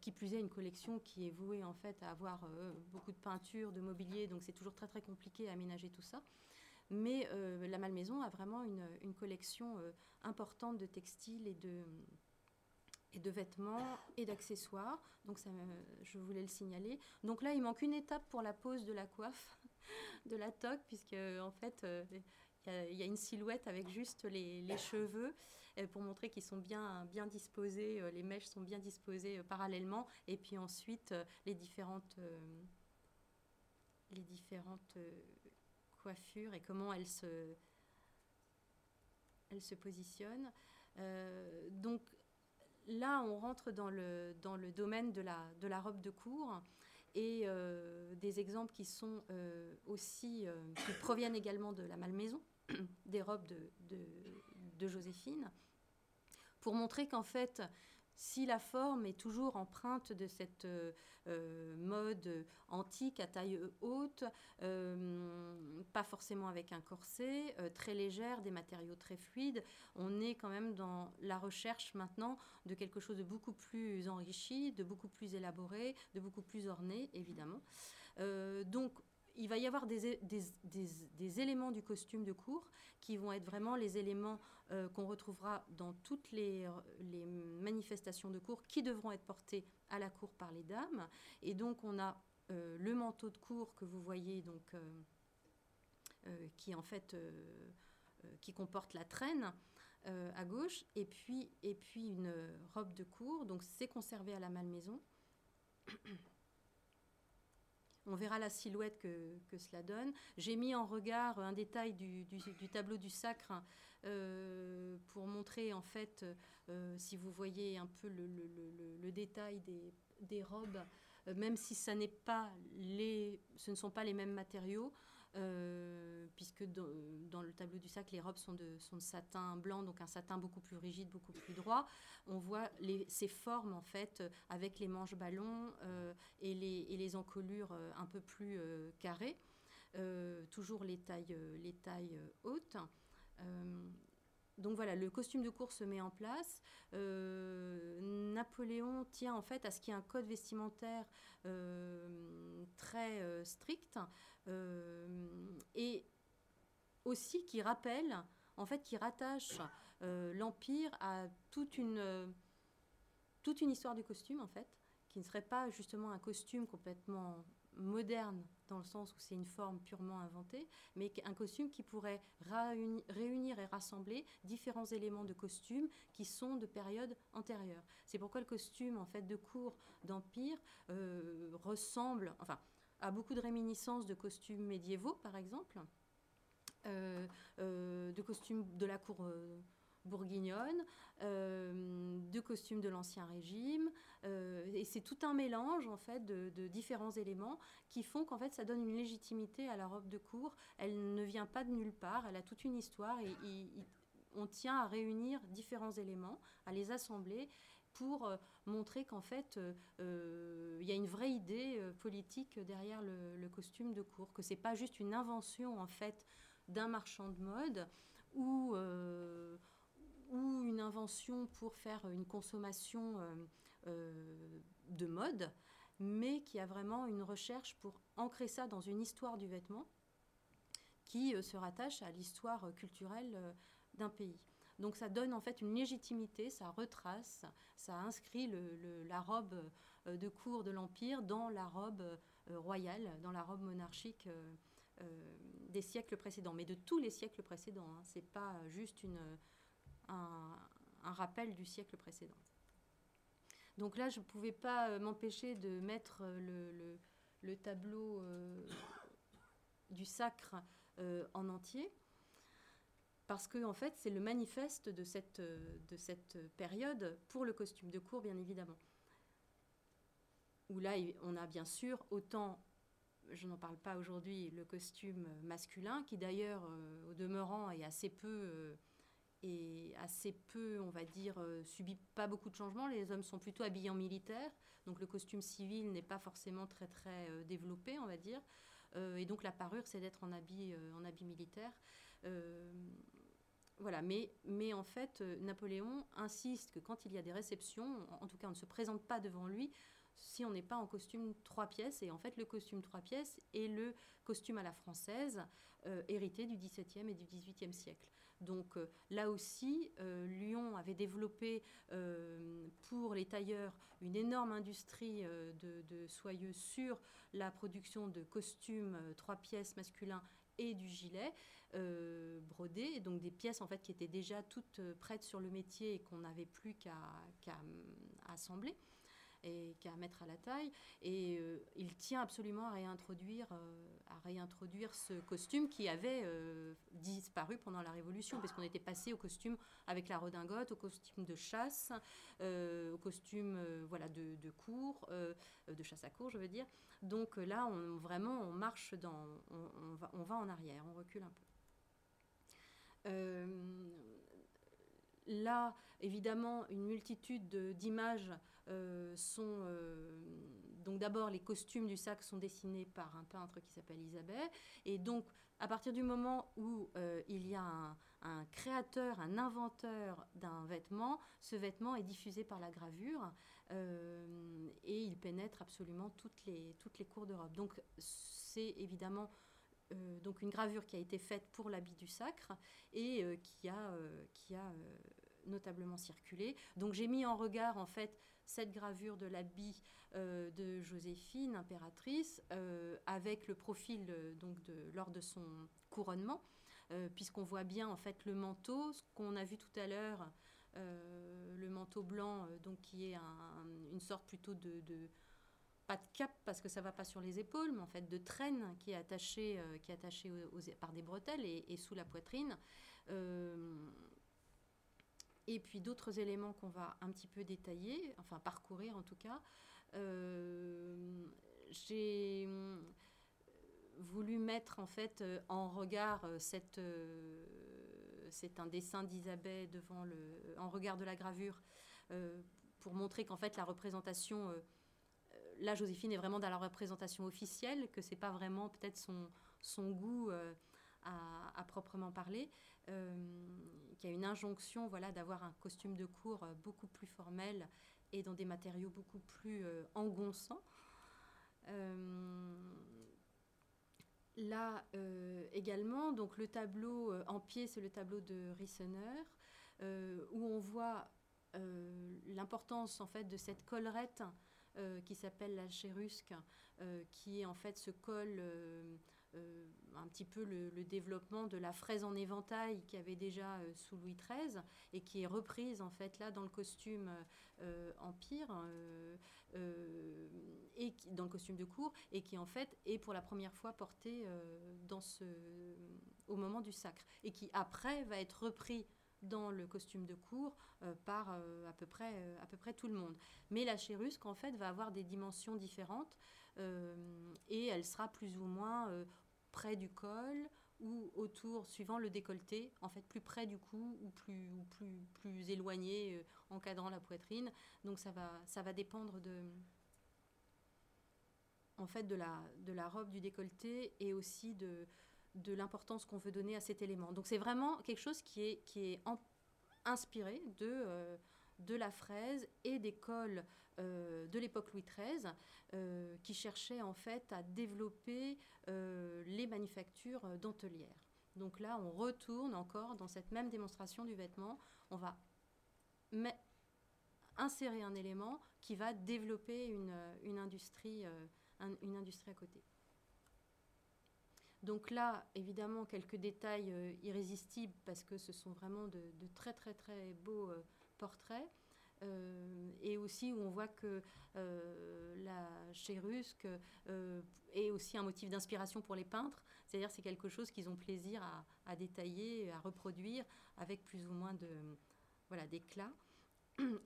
qui plus est une collection qui est vouée en fait à avoir beaucoup de peintures, de mobilier, donc c'est toujours très très compliqué à aménager tout ça. Mais la Malmaison a vraiment une collection importante de textiles et de vêtements et d'accessoires, donc ça, je voulais le signaler. Donc là, il manque une étape pour la pose de la coiffe, de la toque, puisque en fait... Il y a une silhouette avec juste les cheveux pour montrer qu'ils sont bien disposés, les mèches sont bien disposées parallèlement. Et puis ensuite, les différentes coiffures et comment elles se positionnent. Donc là, on rentre dans le domaine de la robe de cour. Et des exemples qui sont aussi, qui proviennent également de la Malmaison, des robes de Joséphine, pour montrer qu'en fait, si la forme est toujours empreinte de cette mode antique à taille haute, pas forcément avec un corset, très légère, des matériaux très fluides, on est quand même dans la recherche maintenant de quelque chose de beaucoup plus enrichi, de beaucoup plus élaboré, de beaucoup plus orné, évidemment. Donc, il va y avoir des éléments du costume de cour qui vont être vraiment les éléments qu'on retrouvera dans toutes les manifestations de cour qui devront être portées à la cour par les dames. Et donc, on a le manteau de cour que vous voyez, donc, qui en fait qui comporte la traîne à gauche, et puis une robe de cour. Donc, c'est conservé à la Malmaison. On verra la silhouette que cela donne. J'ai mis en regard un détail du tableau du Sacre pour montrer, en fait, si vous voyez un peu le détail des robes, même si ce ne sont pas les mêmes matériaux, puisque dans le tableau du Sacre, les robes sont de satin blanc, donc un satin beaucoup plus rigide, beaucoup plus droit. On voit ces formes, en fait, avec les manches ballons et les encolures un peu plus carrées, toujours les tailles hautes. Donc voilà, le costume de cour se met en place. Napoléon tient en fait à ce qu'il y ait un code vestimentaire très strict et aussi qui rappelle, en fait, qui rattache l'Empire à toute une histoire du costume, en fait, qui ne serait pas justement un costume complètement moderne dans le sens où c'est une forme purement inventée, mais un costume qui pourrait réunir et rassembler différents éléments de costume qui sont de périodes antérieures. C'est pourquoi le costume, en fait, de cour d'Empire ressemble, enfin, à beaucoup de réminiscences de costumes médiévaux, par exemple, de costumes de la cour bourguignonne, de costumes de l'Ancien Régime, et c'est tout un mélange, en fait, de différents éléments qui font qu'en fait ça donne une légitimité à la robe de cour. Elle ne vient pas de nulle part, elle a toute une histoire et on tient à réunir différents éléments, à les assembler pour montrer qu'en fait il y a une vraie idée politique derrière le costume de cour, que c'est pas juste une invention, en fait, d'un marchand de mode ou une invention pour faire une consommation de mode, mais qui a vraiment une recherche pour ancrer ça dans une histoire du vêtement qui se rattachent à l'histoire culturelle d'un pays. Donc ça donne en fait une légitimité, ça retrace, ça inscrit la robe de cour de l'Empire dans la robe royale, dans la robe monarchique des siècles précédents, mais de tous les siècles précédents. Hein. Ce n'est pas juste un rappel du siècle précédent. Donc là, je ne pouvais pas m'empêcher de mettre le tableau du sacre en entier. Parce que, en fait, c'est le manifeste de cette période pour le costume de cour, bien évidemment. Où là, on a bien sûr autant, je n'en parle pas aujourd'hui, le costume masculin, qui d'ailleurs, au demeurant, est assez peu, on va dire, subit pas beaucoup de changements. Les hommes sont plutôt habillés en militaire, donc le costume civil n'est pas forcément très, très développé, on va dire. Et donc la parure, c'est d'être en habit militaire. Voilà, mais en fait, Napoléon insiste que quand il y a des réceptions, en tout cas, on ne se présente pas devant lui si on n'est pas en costume 3 pièces. Et en fait, le costume 3 pièces est le costume à la française, hérité du XVIIe et du XVIIIe siècle. Donc là aussi, Lyon avait développé pour les tailleurs une énorme industrie de soyeux sur la production de costumes 3 pièces masculins et du gilet brodé, donc des pièces en fait qui étaient déjà toutes prêtes sur le métier et qu'on n'avait plus qu'à assembler et qu'à mettre à la taille. Et il tient absolument à réintroduire ce costume qui avait disparu pendant la Révolution, parce qu'on était passé au costume avec la redingote, au costume de chasse, au costume de cour, de chasse à cour, je veux dire. Donc là, on marche on va en arrière, on recule un peu. Là, évidemment, une multitude d'images sont... donc d'abord, les costumes du sacre sont dessinés par un peintre qui s'appelle Isabey. Et donc, à partir du moment où il y a un créateur, un inventeur d'un vêtement, ce vêtement est diffusé par la gravure et il pénètre absolument toutes les cours d'Europe. Donc, c'est évidemment... donc une gravure qui a été faite pour l'habit du sacre et qui a notablement circulé. Donc j'ai mis en regard en fait cette gravure de l'habit de Joséphine, impératrice, avec le profil lors de son couronnement, puisqu'on voit bien en fait le manteau, ce qu'on a vu tout à l'heure, le manteau blanc, donc qui est une sorte plutôt de pas de cape parce que ça ne va pas sur les épaules, mais en fait de traîne qui est attachée par des bretelles et sous la poitrine. Et puis d'autres éléments qu'on va un petit peu détailler, enfin parcourir en tout cas. J'ai voulu mettre en fait en regard c'est un dessin d'Isabey en regard de la gravure pour montrer qu'en fait la représentation... Là, Joséphine est vraiment dans la représentation officielle, que c'est pas vraiment peut-être son goût à proprement parler, qu'il y a une injonction d'avoir un costume de cour beaucoup plus formel et dans des matériaux beaucoup plus engonçants. Là, également, donc le tableau en pied, c'est le tableau de Riesener, où on voit l'importance en fait de cette collerette qui s'appelle la chérusque, qui est en fait ce col, un petit peu le développement de la fraise en éventail qu'il y avait déjà sous Louis XIII et qui est reprise en fait là dans le costume empire et dans le costume de cour et qui en fait est pour la première fois portée au moment du sacre et qui après va être repris dans le costume de cour par à peu près tout le monde. Mais la chérusque, en fait, va avoir des dimensions différentes et elle sera plus ou moins près du col ou autour, suivant le décolleté, en fait, plus près du cou ou plus éloignée, encadrant la poitrine. Donc ça va dépendre de la robe, du décolleté et aussi de l'importance qu'on veut donner à cet élément. Donc c'est vraiment quelque chose qui est inspiré de la fraise et des cols de l'époque Louis XIII, qui cherchait en fait à développer les manufactures dentelières. Donc là, on retourne encore dans cette même démonstration du vêtement. On va insérer un élément qui va développer une industrie à côté. Donc là, évidemment, quelques détails irrésistibles parce que ce sont vraiment de très, très, très beaux portraits. Et aussi où on voit que la chérusque est aussi un motif d'inspiration pour les peintres. C'est-à-dire que c'est quelque chose qu'ils ont plaisir à détailler, à reproduire avec plus ou moins d'éclat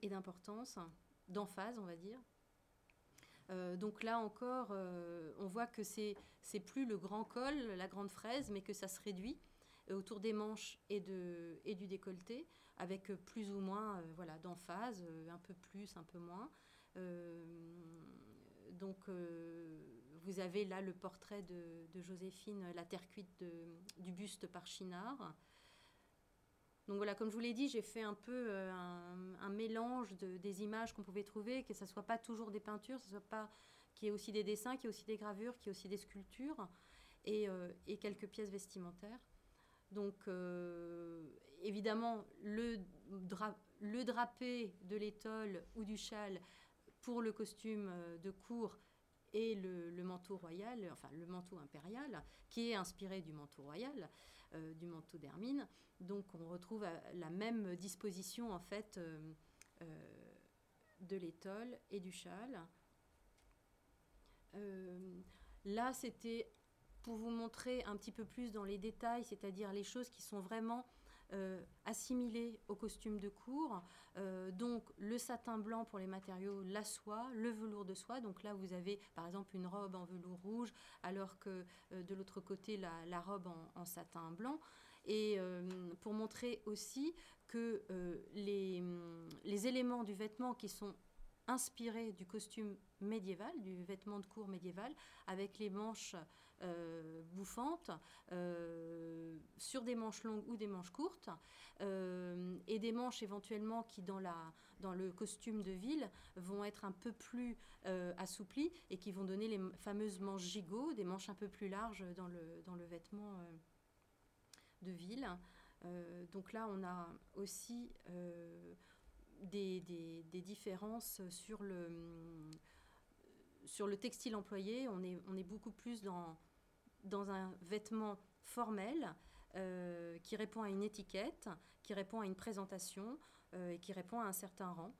et d'importance, d'emphase, on va dire. Donc là encore, on voit que c'est plus le grand col, la grande fraise, mais que ça se réduit autour des manches et du décolleté, avec plus ou moins d'emphase, un peu plus, un peu moins. Vous avez là le portrait de Joséphine, la terre cuite du buste par Chinard. Donc voilà, comme je vous l'ai dit, j'ai fait un peu un mélange des images qu'on pouvait trouver, que ça ne soit pas toujours des peintures, qu'il y ait aussi des dessins, qu'il y ait aussi des gravures, qu'il y ait aussi des sculptures et quelques pièces vestimentaires. Donc, évidemment, le drapé de l'étole ou du châle pour le costume de cour et le manteau royal, enfin le manteau impérial, qui est inspiré du manteau royal, du manteau d'hermine. Donc, on retrouve la même disposition, en fait, de l'étole et du châle. Là, c'était... pour vous montrer un petit peu plus dans les détails, c'est-à-dire les choses qui sont vraiment assimilées au costume de cour. Donc, le satin blanc pour les matériaux, la soie, le velours de soie. Donc là, vous avez, par exemple, une robe en velours rouge, alors que de l'autre côté, la robe en satin blanc. Et pour montrer aussi que les éléments du vêtement qui sont inspiré du costume médiéval, du vêtement de cour médiéval, avec les manches bouffantes, sur des manches longues ou des manches courtes, et des manches éventuellement qui, dans le costume de ville, vont être un peu plus assouplies et qui vont donner les fameuses manches gigots, des manches un peu plus larges dans le vêtement de ville. Donc là, on a aussi... Des différences sur le textile employé. On est beaucoup plus dans un vêtement formel qui répond à une étiquette, qui répond à une présentation et qui répond à un certain rang.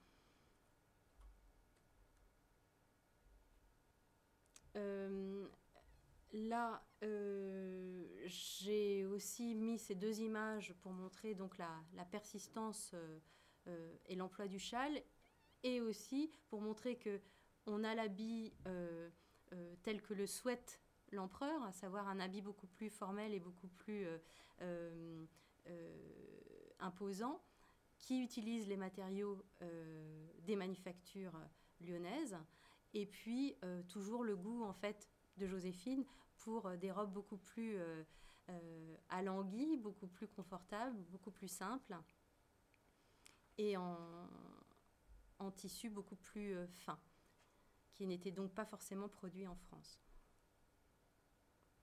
Là, j'ai aussi mis ces deux images pour montrer donc la persistance et l'emploi du châle, et aussi pour montrer que on a l'habit tel que le souhaite l'empereur, à savoir un habit beaucoup plus formel et beaucoup plus imposant, qui utilise les matériaux des manufactures lyonnaises, et puis toujours le goût en fait de Joséphine pour des robes beaucoup plus alanguies, beaucoup plus confortables, beaucoup plus simples, et en tissu beaucoup plus fin, qui n'était donc pas forcément produit en France.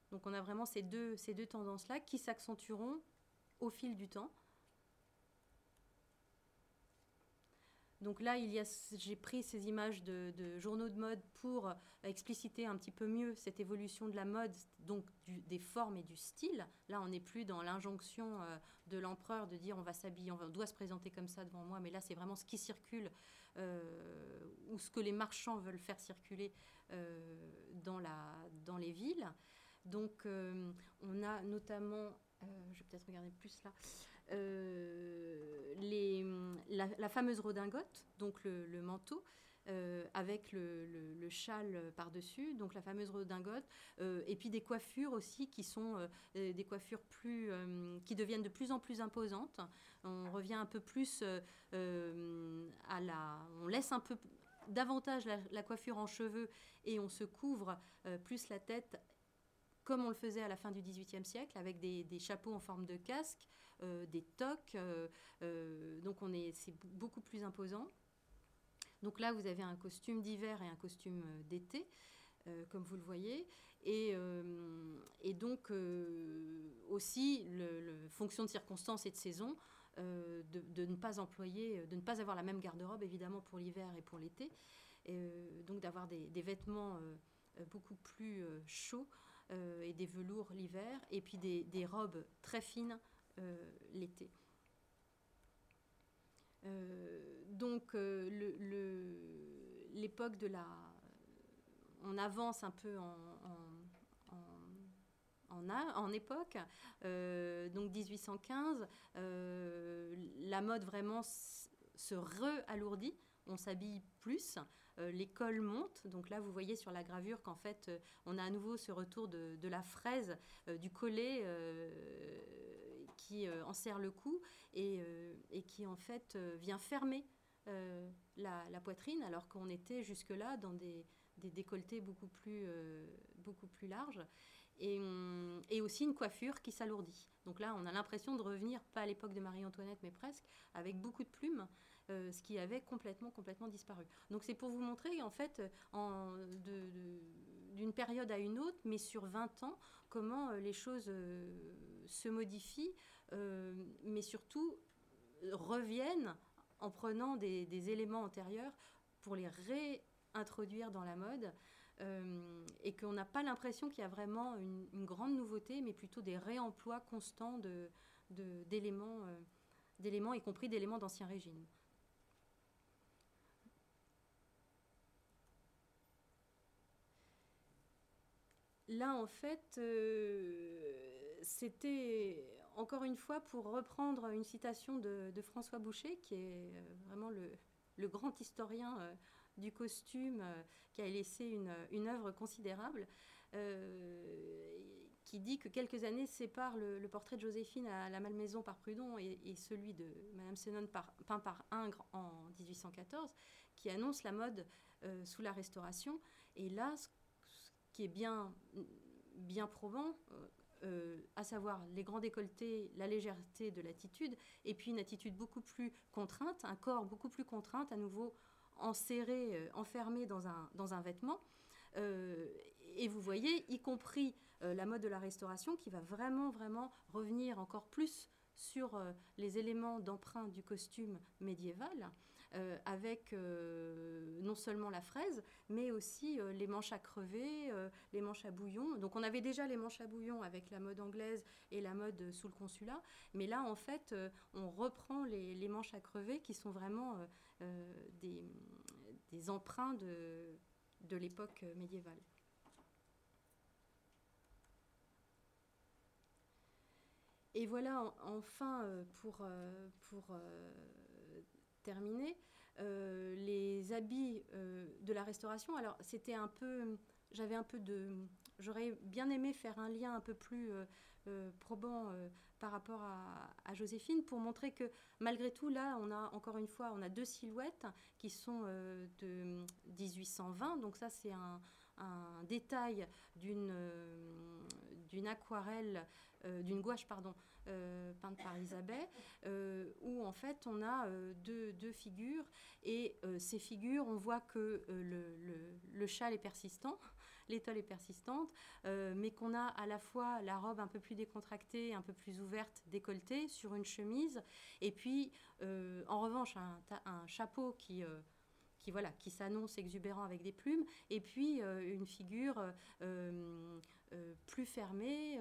Donc on a vraiment ces deux tendances-là qui s'accentueront au fil du temps. Donc là, j'ai pris ces images de journaux de mode pour expliciter un petit peu mieux cette évolution de la mode, donc des formes et du style. Là, on n'est plus dans l'injonction de l'empereur de dire on va s'habiller, on doit se présenter comme ça devant moi, mais là, c'est vraiment ce qui circule ou ce que les marchands veulent faire circuler dans les villes. Donc, on a notamment... je vais peut-être regarder plus là... la fameuse redingote, donc le manteau, avec le châle par-dessus, donc la fameuse redingote, et puis des coiffures aussi qui sont des coiffures qui deviennent de plus en plus imposantes. On revient un peu plus on laisse un peu davantage la coiffure en cheveux et on se couvre plus la tête, comme on le faisait à la fin du XVIIIe siècle, avec des chapeaux en forme de casque, des toques. Donc c'est beaucoup plus imposant. Donc là, vous avez un costume d'hiver et un costume d'été, comme vous le voyez. Et donc aussi le fonction de circonstances et de saison, de ne pas employer, de ne pas avoir la même garde-robe évidemment pour l'hiver et pour l'été, donc d'avoir des vêtements beaucoup plus chauds et des velours l'hiver et puis des robes très fines l'été. Donc l'époque de la... On avance un peu en époque, donc 1815, la mode vraiment se re-alourdit, on s'habille plus, les cols montent, donc là vous voyez sur la gravure qu'en fait on a à nouveau ce retour de la fraise, du collet qui enserre le cou et qui en fait vient fermer la poitrine, alors qu'on était jusque-là dans des décolletés beaucoup plus larges et aussi une coiffure qui s'alourdit. Donc là, on a l'impression de revenir, pas à l'époque de Marie-Antoinette, mais presque, avec beaucoup de plumes, ce qui avait complètement disparu. Donc c'est pour vous montrer, en fait, d'une période à une autre, mais sur 20 ans, comment les choses se modifient, mais surtout reviennent en prenant des éléments antérieurs pour les introduire dans la mode et qu'on n'a pas l'impression qu'il y a vraiment une grande nouveauté, mais plutôt des réemplois constants d'éléments, y compris d'éléments d'Ancien Régime. Là, en fait, c'était encore une fois pour reprendre une citation de François Boucher, qui est vraiment le grand historien du costume qui a laissé une œuvre considérable, qui dit que quelques années séparent le portrait de Joséphine à la Malmaison par Prud'hon et celui de Madame Sénone peint par Ingres en 1814, qui annonce la mode sous la Restauration. Et là, ce qui est bien probant, à savoir les grands décolletés, la légèreté de l'attitude, et puis une attitude beaucoup plus contrainte, un corps beaucoup plus contraint, à nouveau enserré, enfermé dans un vêtement. Et vous voyez, y compris la mode de la Restauration, qui va vraiment revenir encore plus sur les éléments d'emprunt du costume médiéval, avec non seulement la fraise, mais aussi les manches à crever, les manches à bouillon. Donc on avait déjà les manches à bouillon avec la mode anglaise et la mode sous le Consulat, mais là en fait on reprend les manches à crever qui sont vraiment des emprunts de l'époque médiévale. Et voilà, enfin, pour terminer, les habits de la Restauration. Alors, c'était un peu... J'aurais bien aimé faire un lien un peu plus probant par rapport à Joséphine, pour montrer que malgré tout, là, on a deux silhouettes qui sont de 1820. Donc ça, c'est un détail d'une aquarelle, d'une gouache, pardon, peinte par Isabey, où en fait, on a deux figures. Et ces figures, on voit que le châle est persistant, l'étole est persistante, mais qu'on a à la fois la robe un peu plus décontractée, un peu plus ouverte, décolletée, sur une chemise, et puis en revanche un chapeau qui s'annonce exubérant avec des plumes, et puis une figure plus fermée,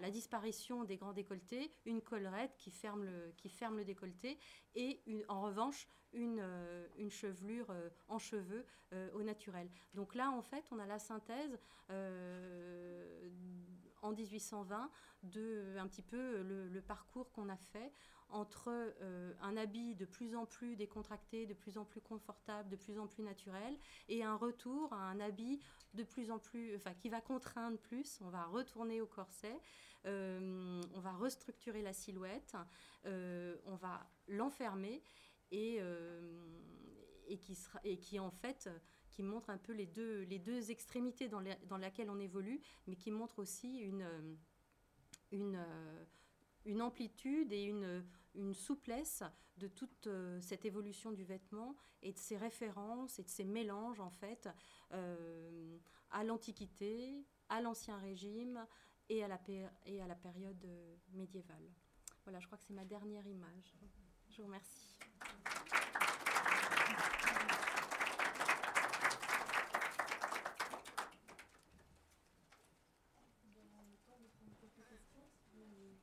la disparition des grands décolletés, une collerette qui ferme le décolleté, et en revanche une chevelure en cheveux au naturel. Donc là, en fait, on a la synthèse en 1820 de un petit peu le parcours qu'on a fait entre un habit de plus en plus décontracté, de plus en plus confortable, de plus en plus naturel, et un retour à un habit de plus en plus, qui va contraindre plus. On va retourner au corset, on va restructurer la silhouette, on va l'enfermer, et qui montre un peu les deux extrémités dans laquelle on évolue, mais qui montre aussi une une amplitude et une souplesse de toute cette évolution du vêtement et de ses références et de ses mélanges en fait à l'Antiquité, à l'Ancien Régime et à la période médiévale. Voilà, je crois que c'est ma dernière image. Je vous remercie.